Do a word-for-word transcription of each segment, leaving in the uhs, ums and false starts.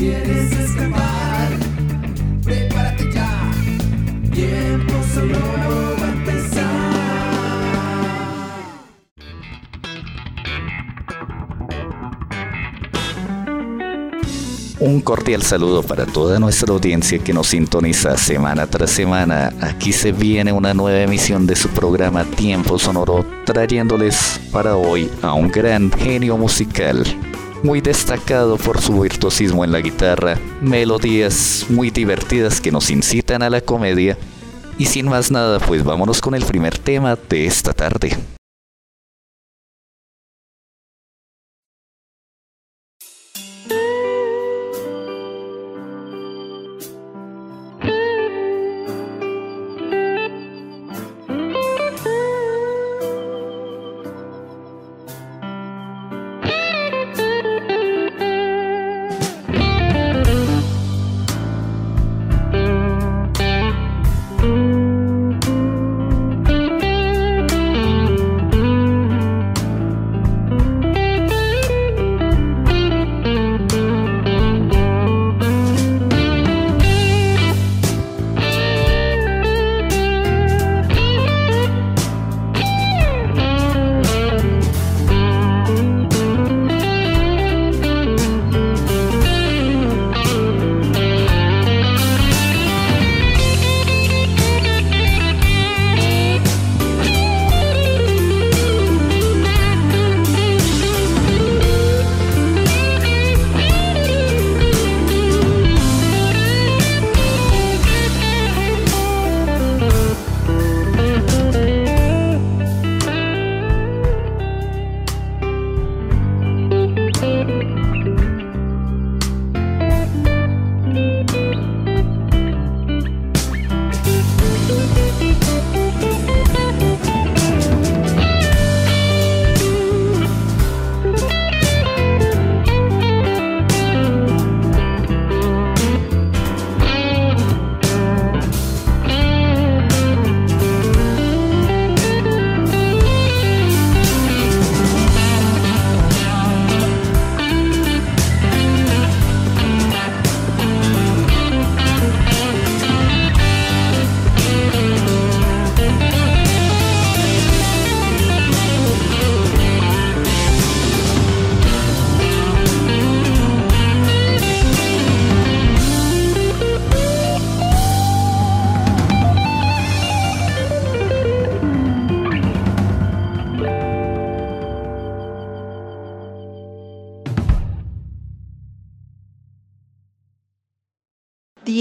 ¿Quieres escapar? Prepárate ya. Tiempo Sonoro va a empezar. Un cordial saludo para toda nuestra audiencia que nos sintoniza semana tras semana. Aquí se viene una nueva emisión de su programa Tiempo Sonoro, trayéndoles para hoy a un gran genio musical, muy destacado por su virtuosismo en la guitarra, melodías muy divertidas que nos incitan a la comedia. Y sin más nada, pues vámonos con el primer tema de esta tarde.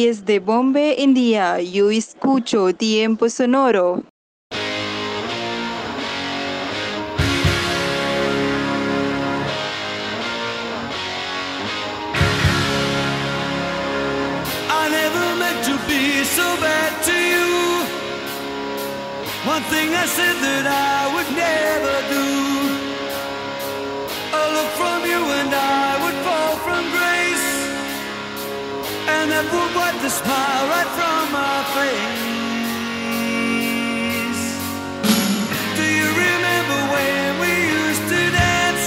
Desde Bombay, India, yo escucho Tiempo Sonoro. I never meant to be so bad to you. One thing I said that I would never do. A look from you and I would fall from grace. And that would wipe the smile right from my face. Do you remember when we used to dance?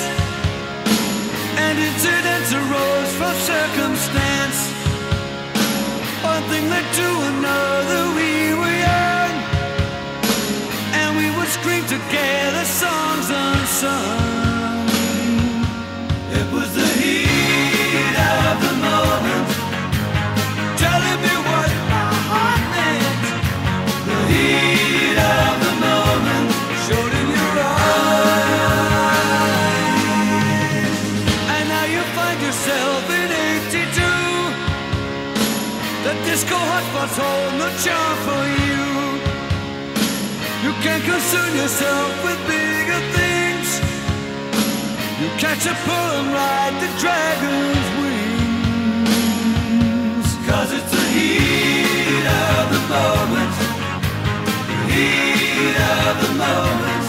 And incidents arose from circumstance. One thing led to another, we were young. And we would scream together songs unsung. It was the heat of the moment, telling me what my heart meant. The heat of the moment showed in your eyes. And now you find yourself in eighty-two. The disco hot spots hold no charm for you. You can't concern yourself with bigger things. You catch a pull and ride the dragon's wings. 'Cause it's the heat of the moment, the heat of the moment,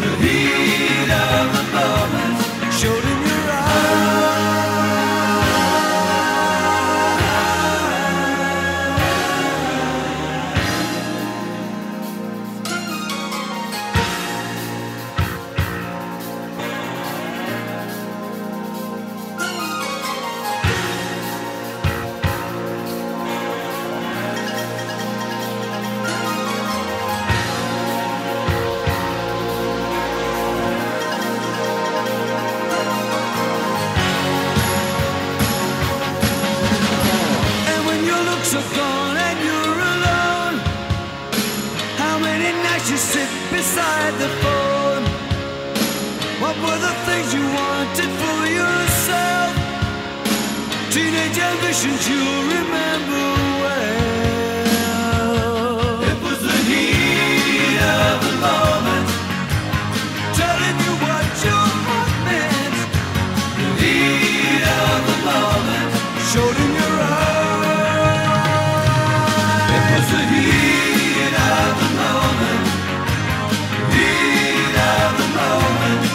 the heat of the moment showed in your eyes. What were the things you wanted for yourself? Teenage ambitions you'll remember well. It was the heat of the moment, telling you what your heart meant. The heat of the moment, showed in your eyes. It was the heat of the moment, the heat of the moment.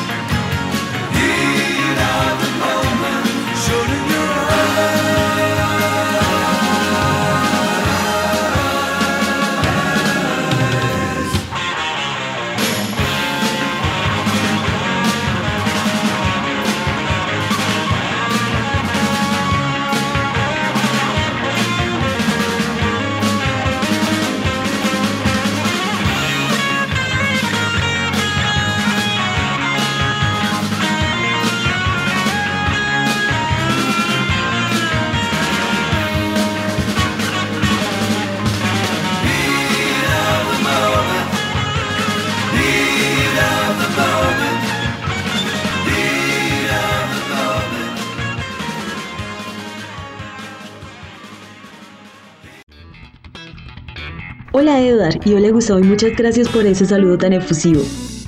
Hola Edgar y hola Gustavo y muchas gracias por ese saludo tan efusivo.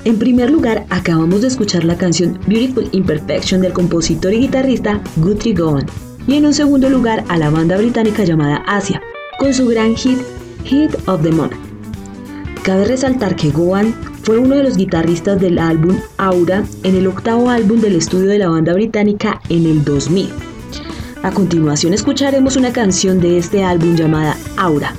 En primer lugar, acabamos de escuchar la canción Beautiful Imperfection del compositor y guitarrista Guthrie Govan, y en un segundo lugar a la banda británica llamada Asia, con su gran hit Heat of the Moment. Cabe resaltar que Govan fue uno de los guitarristas del álbum Aura en el octavo álbum del estudio de la banda británica en el dos mil. A continuación escucharemos una canción de este álbum llamada Aura.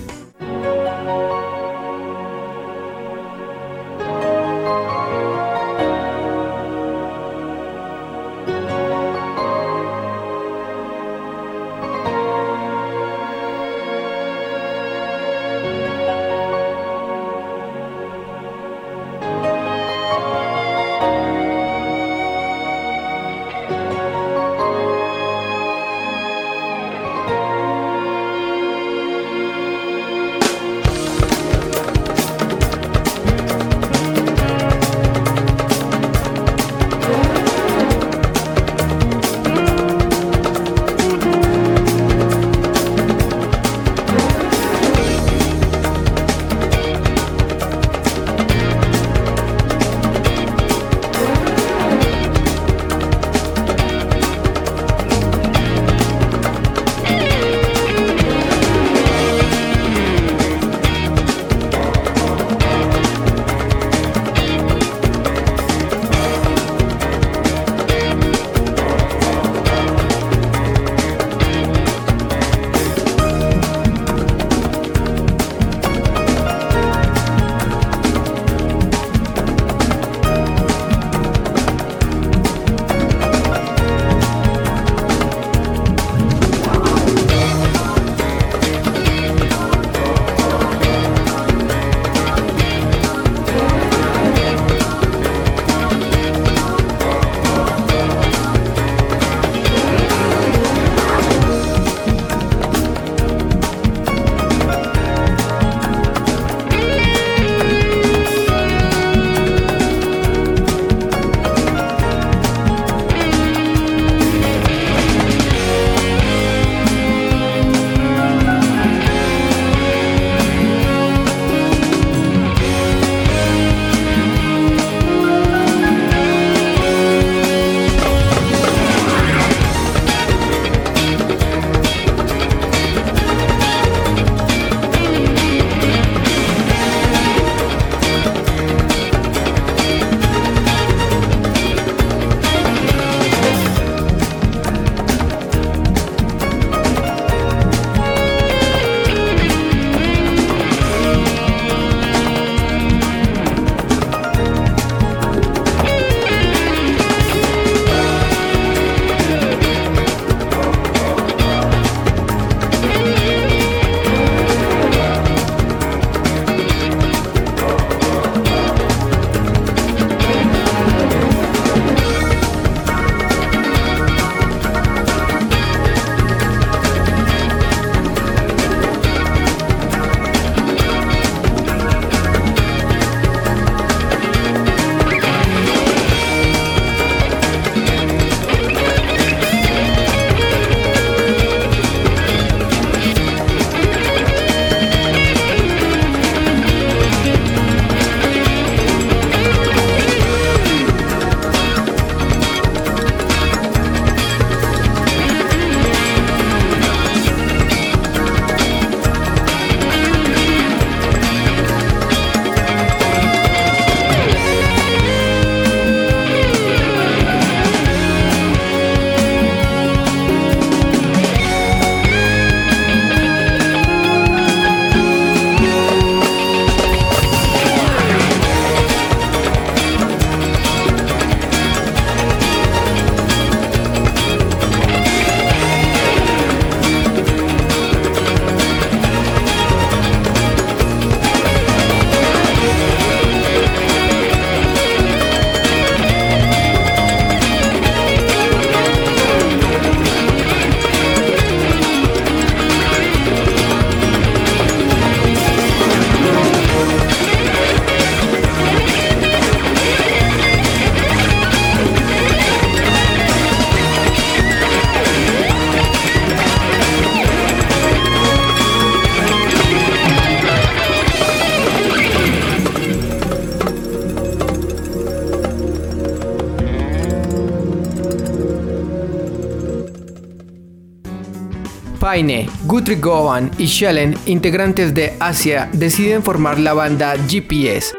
Paine, Guthrie Govan y Shellen, integrantes de Asia, deciden formar la banda G P S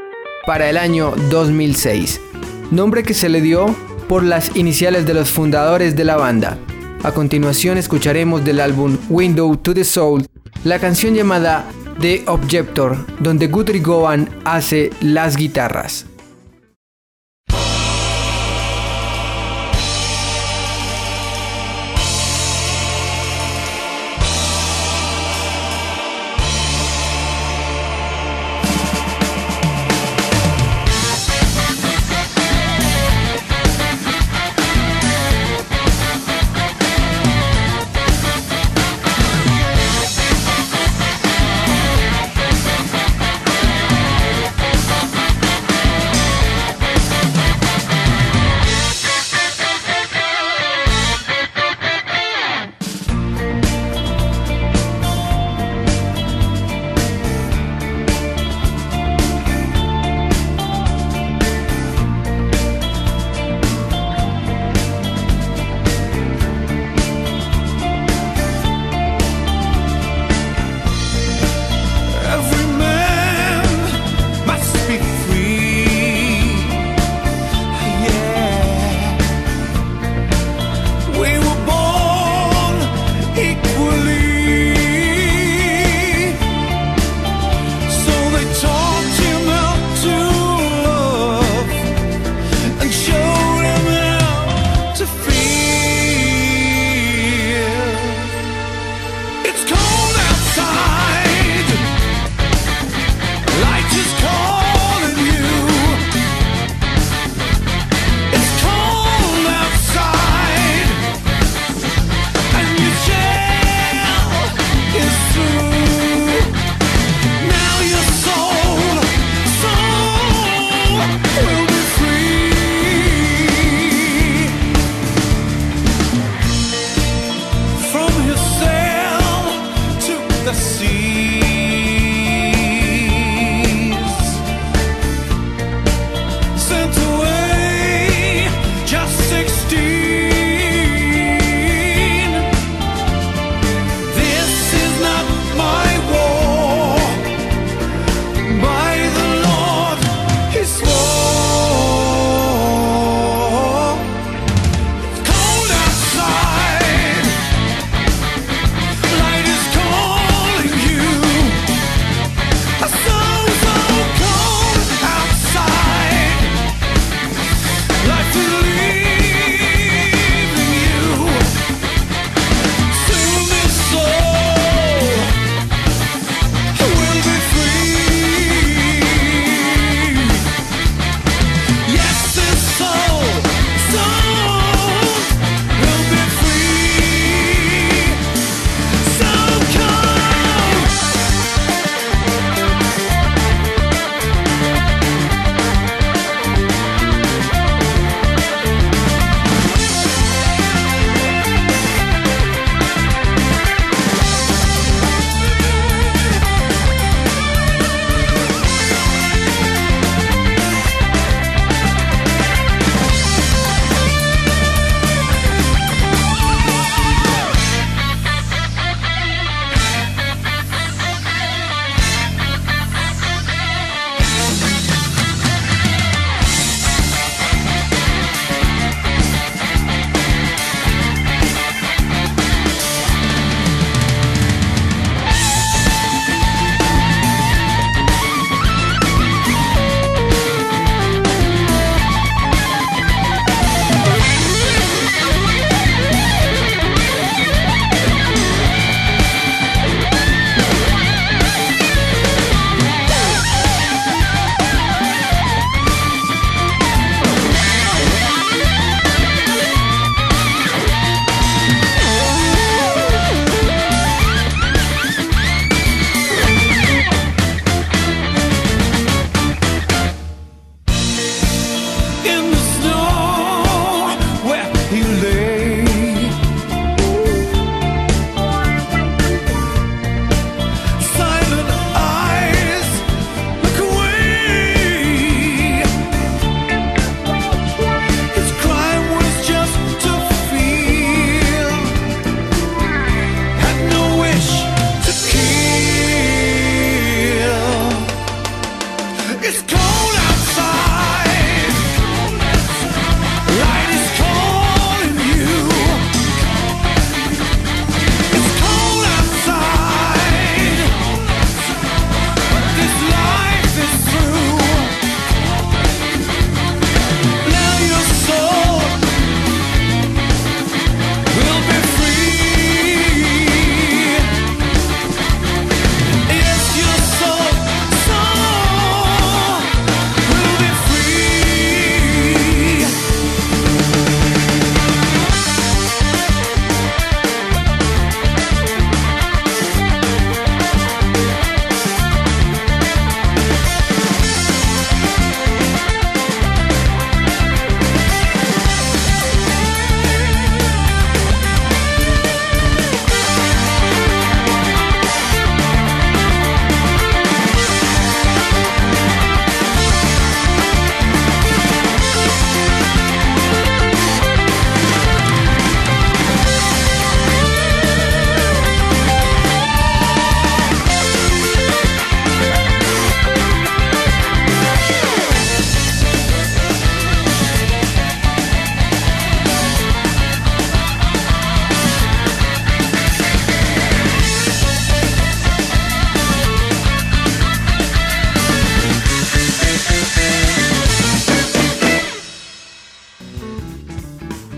para el año dos mil seis, nombre que se le dio por las iniciales de los fundadores de la banda. A continuación escucharemos del álbum Window to the Soul la canción llamada The Objector, donde Guthrie Govan hace las guitarras.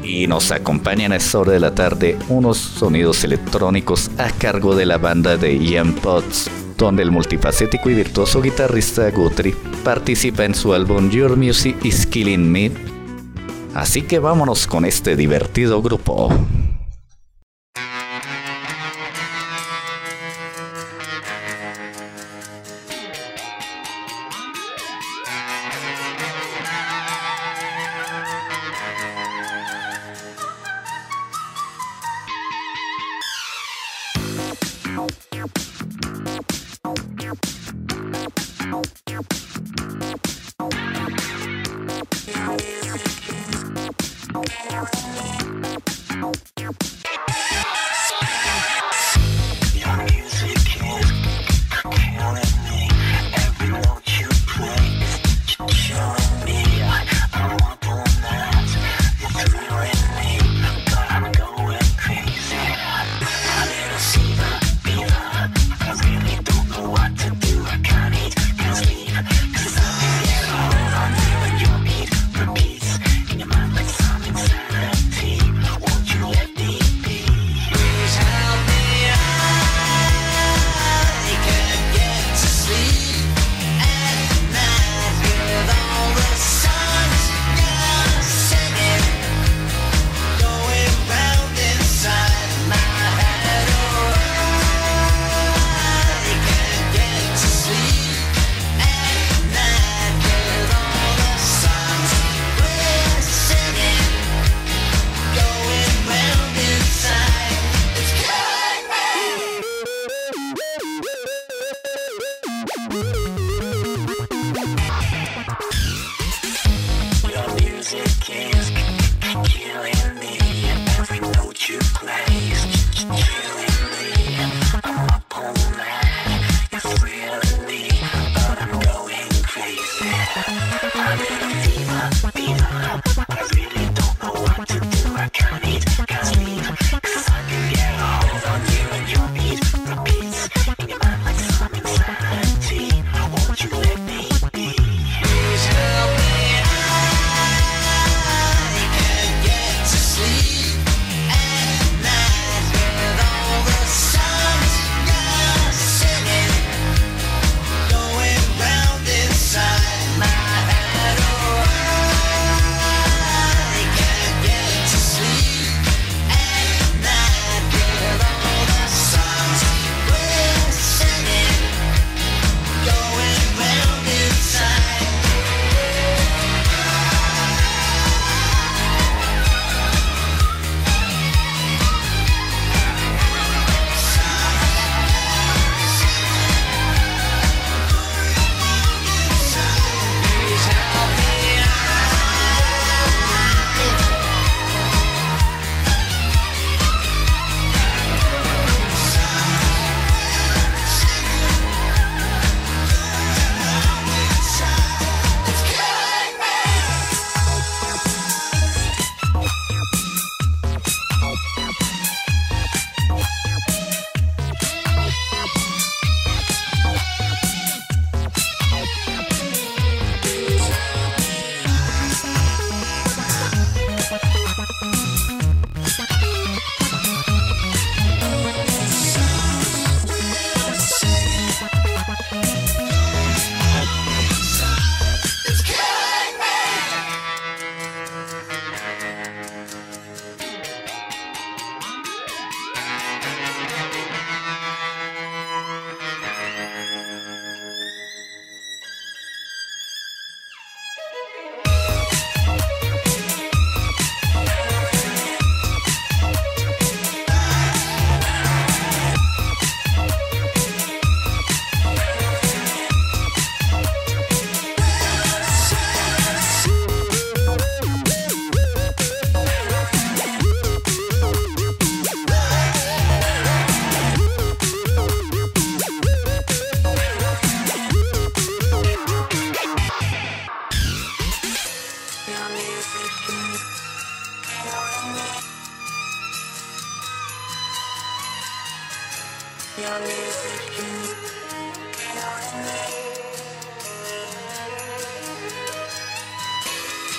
y nos acompañan a esta hora de la tarde unos sonidos electrónicos a cargo de la banda de Ian Pots, donde el multifacético y virtuoso guitarrista Guthrie participa en su álbum Your Music is Killing Me. Así que vámonos con este divertido grupo.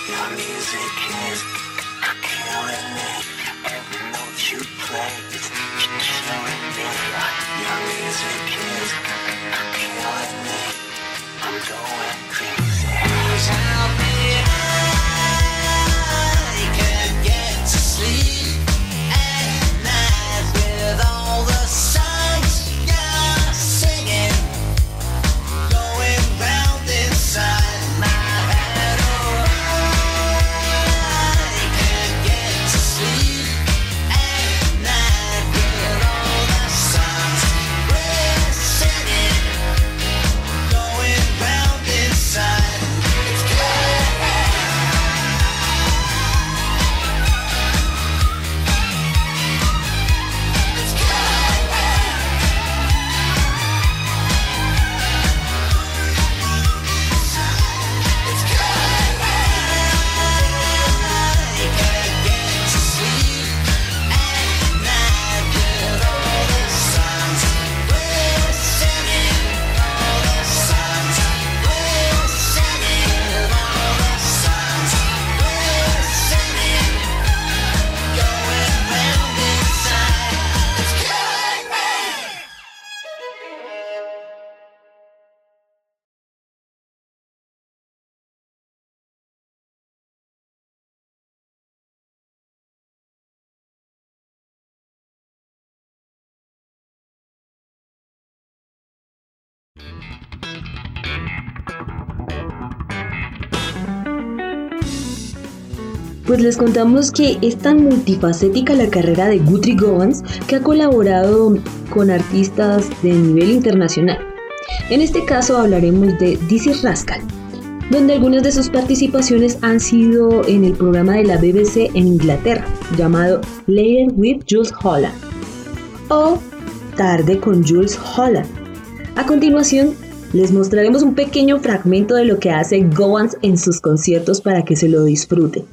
Your music is killing me. Pues les contamos que es tan multifacética la carrera de Guthrie Govan que ha colaborado con artistas de nivel internacional. En este caso hablaremos de Dizzy Rascal, donde algunas de sus participaciones han sido en el programa de la B B C en Inglaterra, llamado Later with Jools Holland o Tarde con Jools Holland. A continuación, les mostraremos un pequeño fragmento de lo que hace Govan en sus conciertos para que se lo disfruten.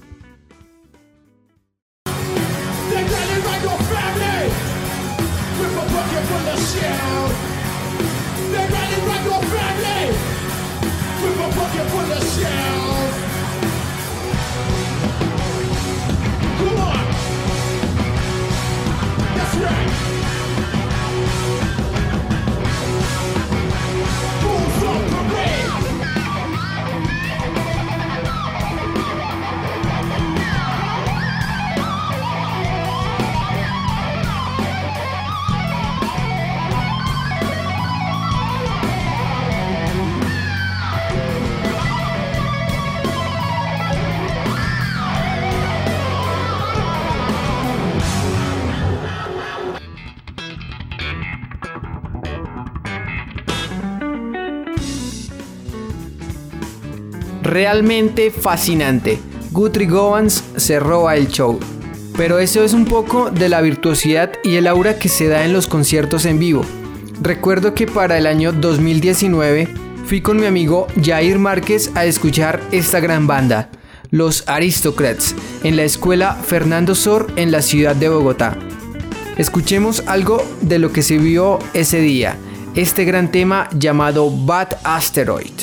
Realmente fascinante. Guthrie Govan se roba el show. Pero eso es un poco de la virtuosidad y el aura que se da en los conciertos en vivo. Recuerdo que para el año dos mil diecinueve fui con mi amigo Jair Márquez a escuchar esta gran banda, Los Aristocrats, en la escuela Fernando Sor en la ciudad de Bogotá. Escuchemos algo de lo que se vio ese día, este gran tema llamado Bad Asteroid.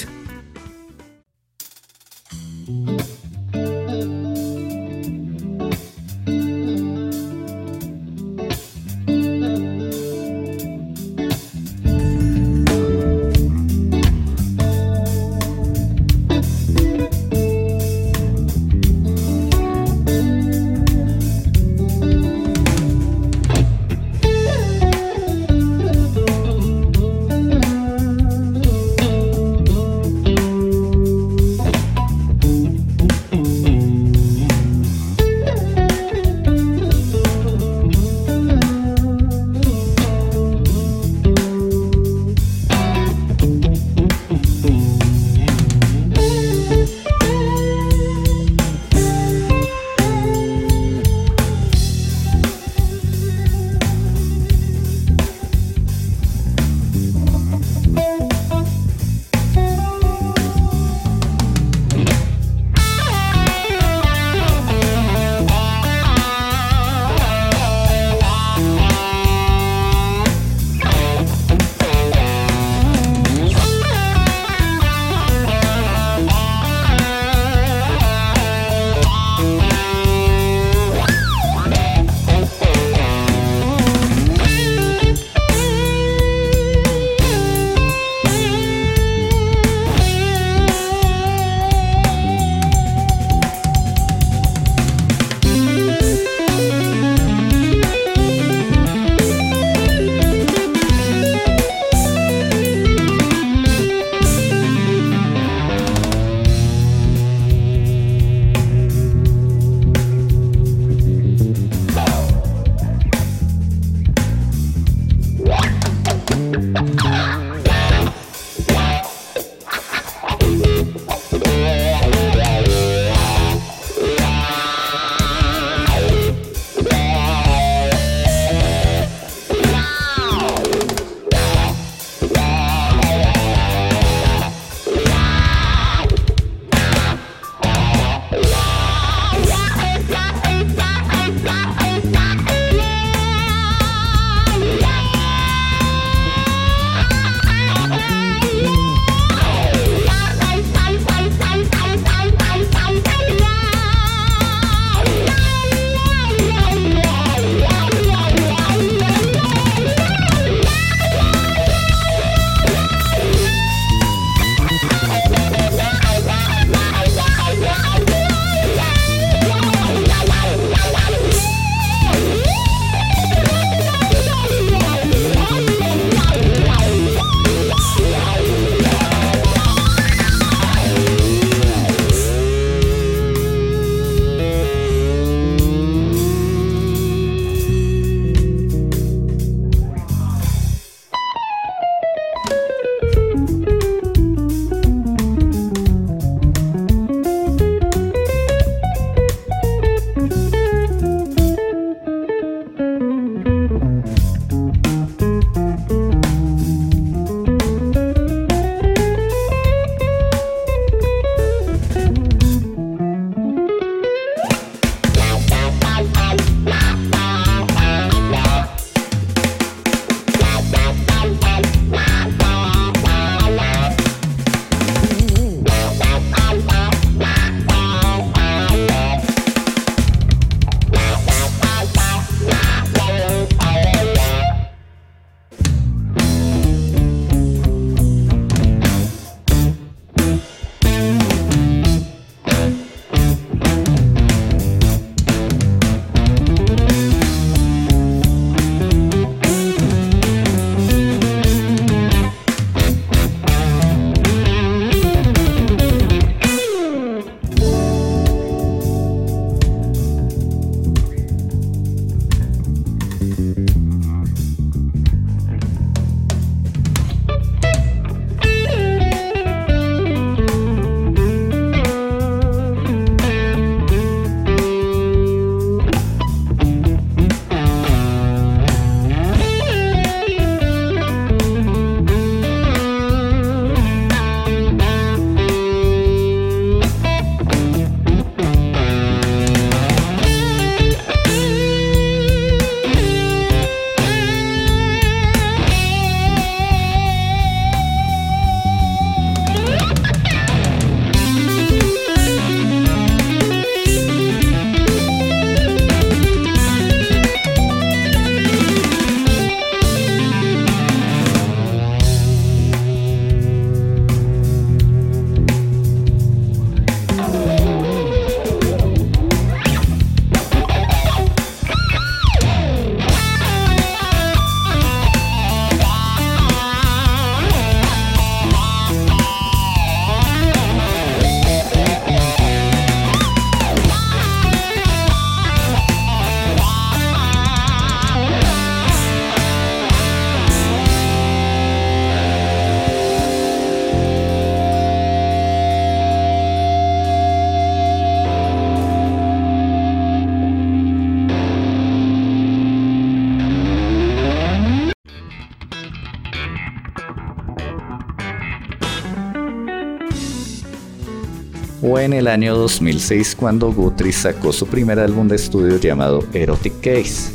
o en el año dos mil seis cuando Guthrie sacó su primer álbum de estudio llamado Erotic Case.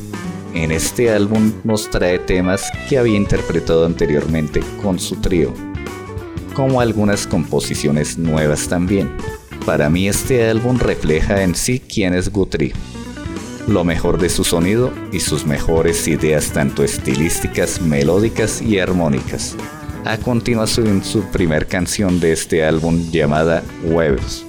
En este álbum nos trae temas que había interpretado anteriormente con su trío, como algunas composiciones nuevas también. Para mí este álbum refleja en sí quién es Guthrie, lo mejor de su sonido y sus mejores ideas tanto estilísticas, melódicas y armónicas. A continuación su primer canción de este álbum llamada Waves.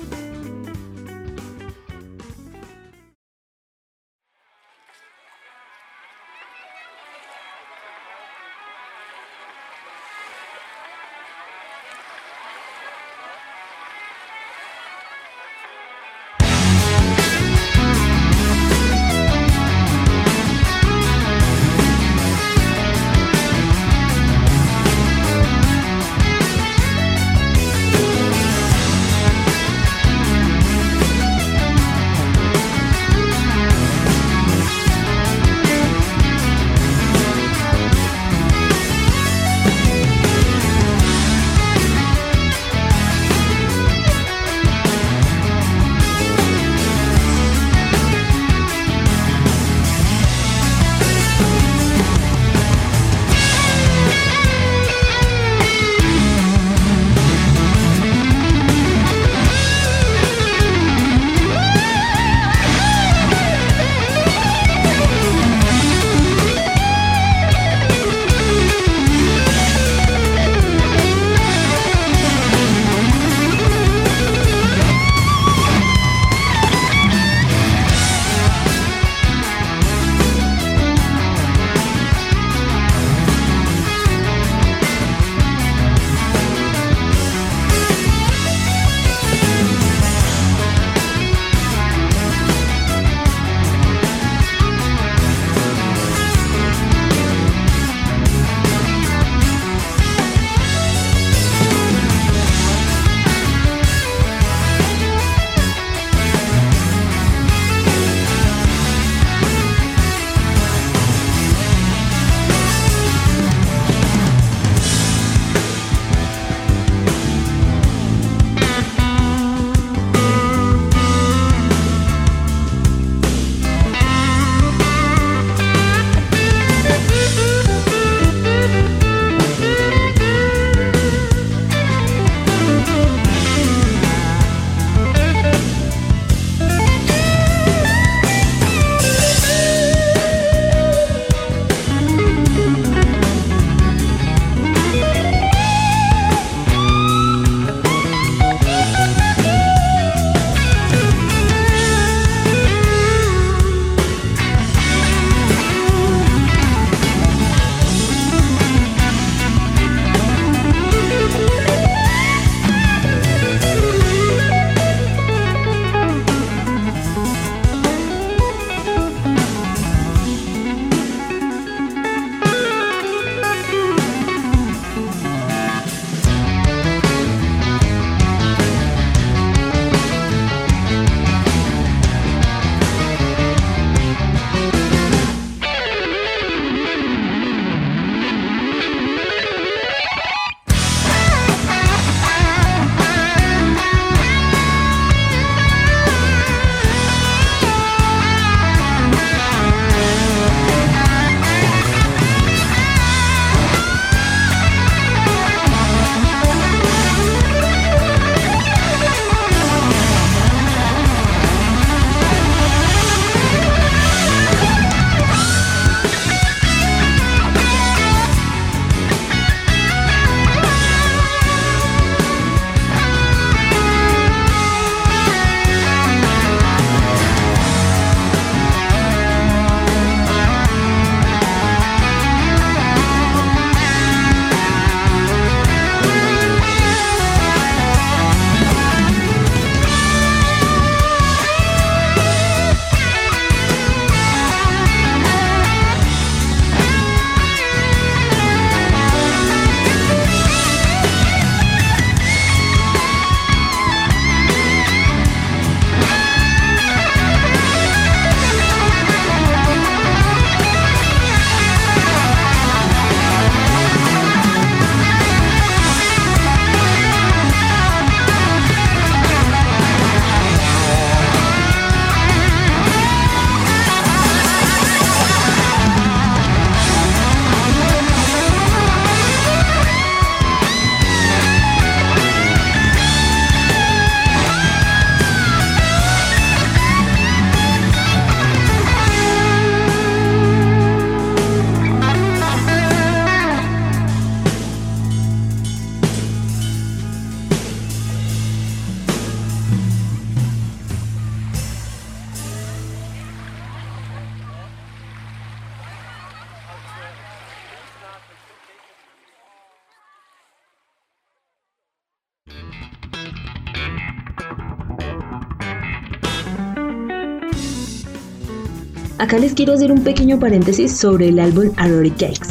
Acá les quiero hacer un pequeño paréntesis sobre el álbum Allurey Cakes,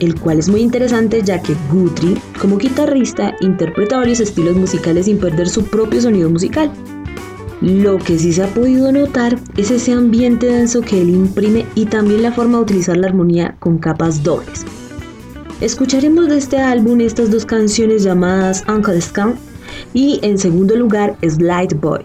el cual es muy interesante ya que Guthrie, como guitarrista, interpreta varios estilos musicales sin perder su propio sonido musical. Lo que sí se ha podido notar es ese ambiente denso que él imprime y también la forma de utilizar la armonía con capas dobles. Escucharemos de este álbum estas dos canciones llamadas Uncle Scum y, en segundo lugar, Slide Boy.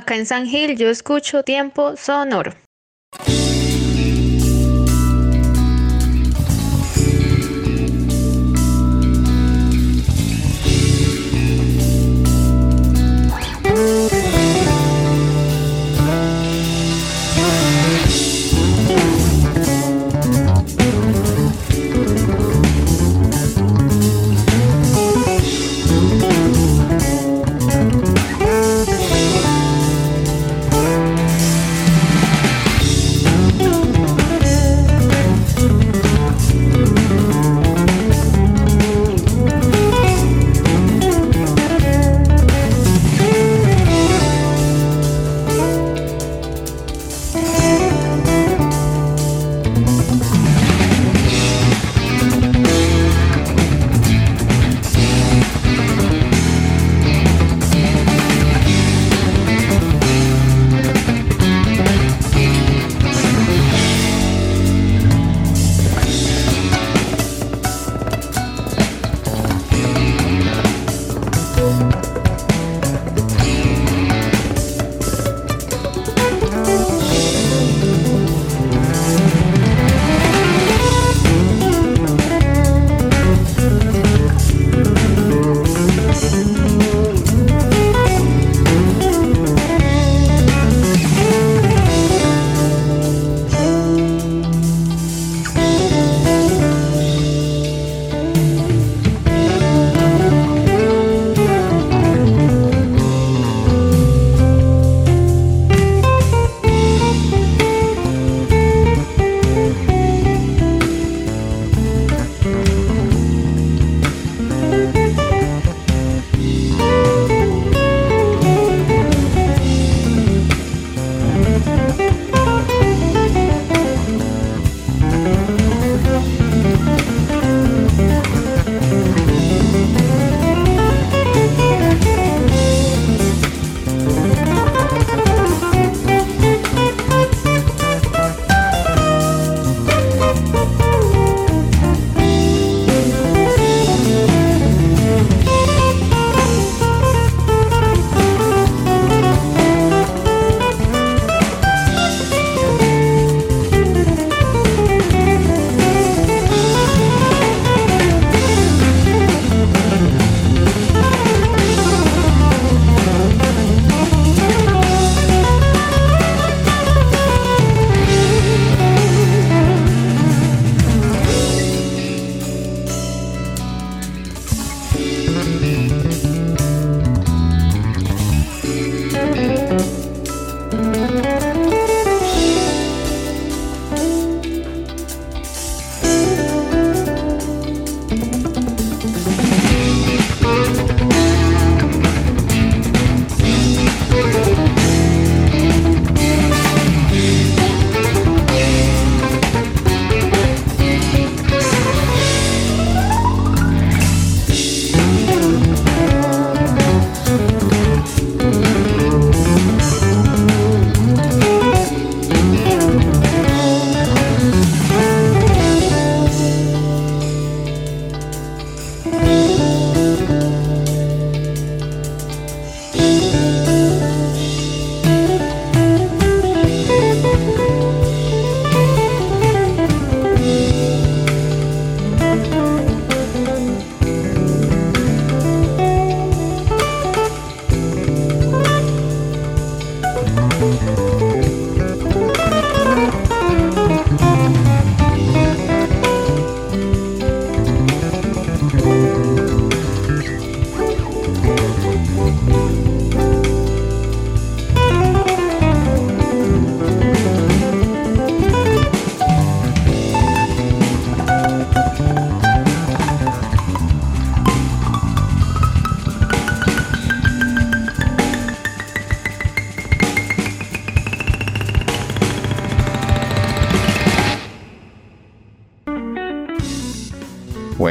acá en San Gil yo escucho Tiempo Sonoro.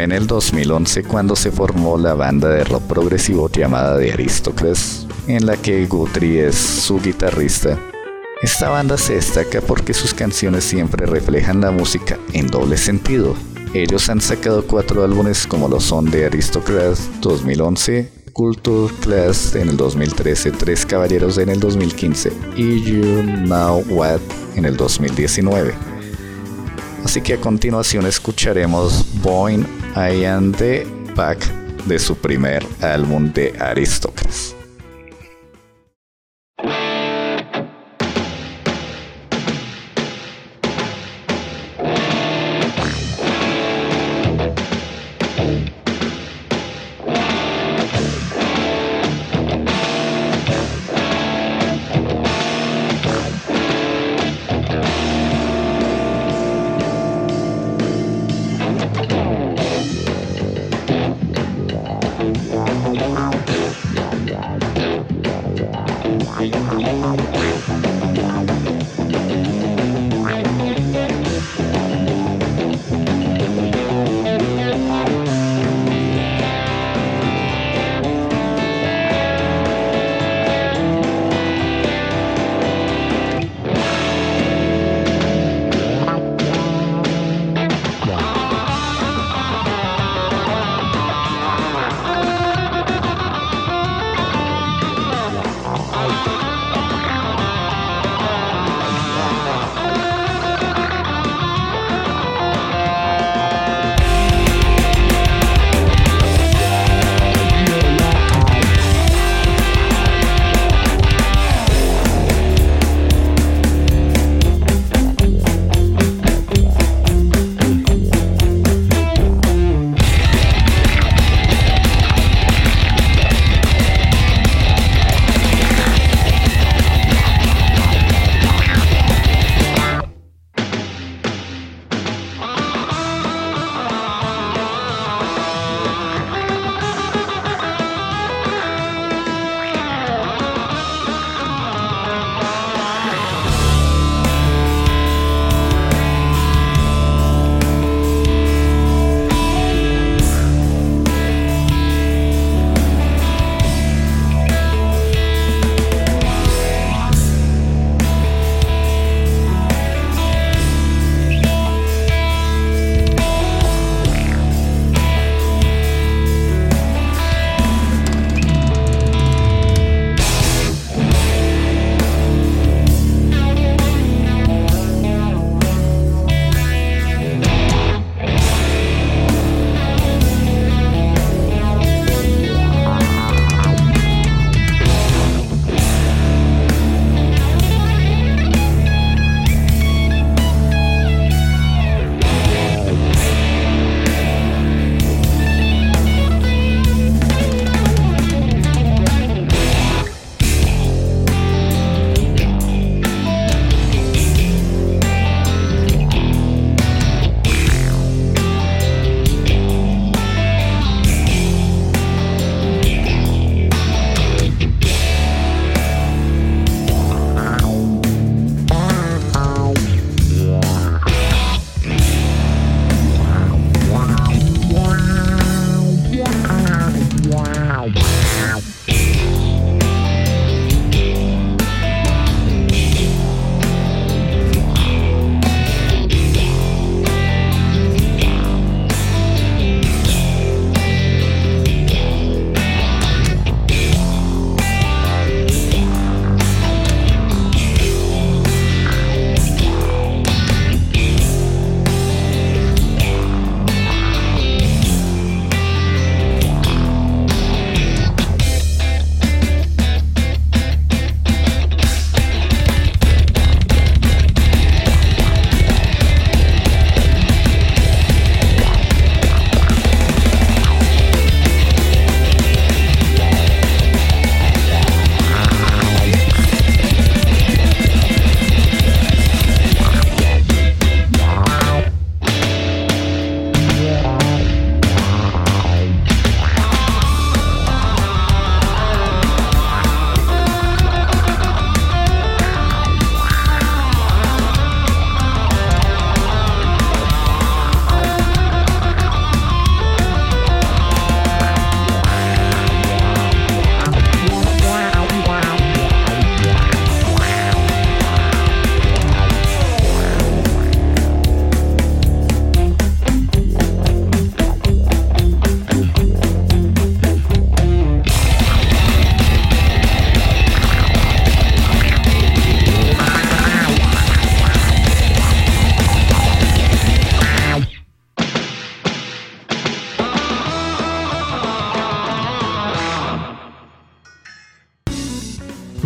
En el dos mil once, cuando se formó la banda de rock progresivo llamada The Aristocrats, en la que Guthrie es su guitarrista. Esta banda se destaca porque sus canciones siempre reflejan la música en doble sentido. Ellos han sacado cuatro álbumes como lo son The Aristocrats dos mil once, Culture Clash en el dos mil trece, Tres Caballeros en el dos mil quince y You Know What en el dos mil diecinueve. Así que a continuación escucharemos Boyne Allá Pack de su primer álbum de Aristocrats. Yeah.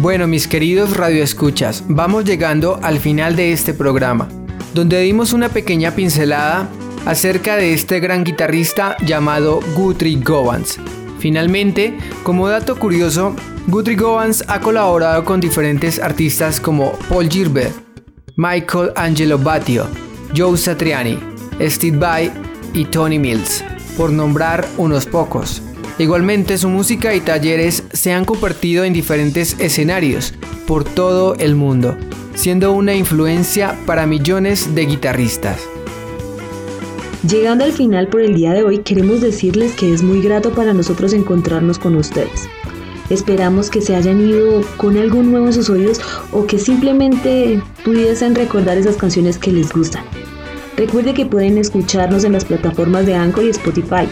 Bueno, mis queridos radioescuchas, vamos llegando al final de este programa, donde dimos una pequeña pincelada acerca de este gran guitarrista llamado Guthrie Govan. Finalmente, como dato curioso, Guthrie Govan ha colaborado con diferentes artistas como Paul Gilbert, Michael Angelo Batio, Joe Satriani, Steve Vai y Tony Mills, por nombrar unos pocos. Igualmente, su música y talleres se han compartido en diferentes escenarios por todo el mundo, siendo una influencia para millones de guitarristas. Llegando al final por el día de hoy, queremos decirles que es muy grato para nosotros encontrarnos con ustedes. Esperamos que se hayan ido con algo nuevo en sus oídos o que simplemente pudiesen recordar esas canciones que les gustan. Recuerde que pueden escucharnos en las plataformas de Anchor y Spotify,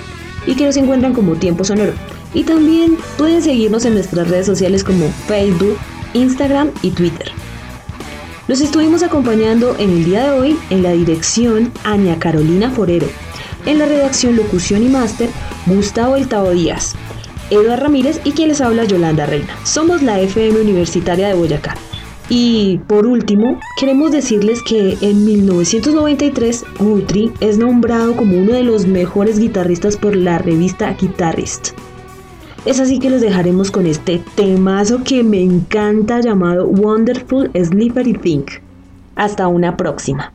y que nos encuentran como Tiempo Sonoro. Y también pueden seguirnos en nuestras redes sociales como Facebook, Instagram y Twitter. Los estuvimos acompañando en el día de hoy en la dirección Ana Carolina Forero, en la redacción, locución y máster Gustavo El Tao Díaz, Eduardo Ramírez y quien les habla, Yolanda Reina. Somos la F M Universitaria de Boyacá. Y por último, queremos decirles que en mil novecientos noventa y tres Guthrie es nombrado como uno de los mejores guitarristas por la revista Guitarist. Es así que los dejaremos con este temazo que me encanta llamado Wonderful Slippery Thing. Hasta una próxima.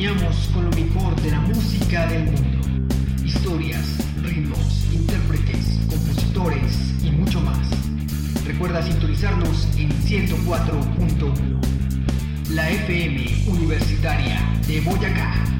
soñamos con lo mejor de la música del mundo. Historias, ritmos, intérpretes, compositores y mucho más. Recuerda sintonizarnos en ciento cuatro punto uno, la F M Universitaria de Boyacá.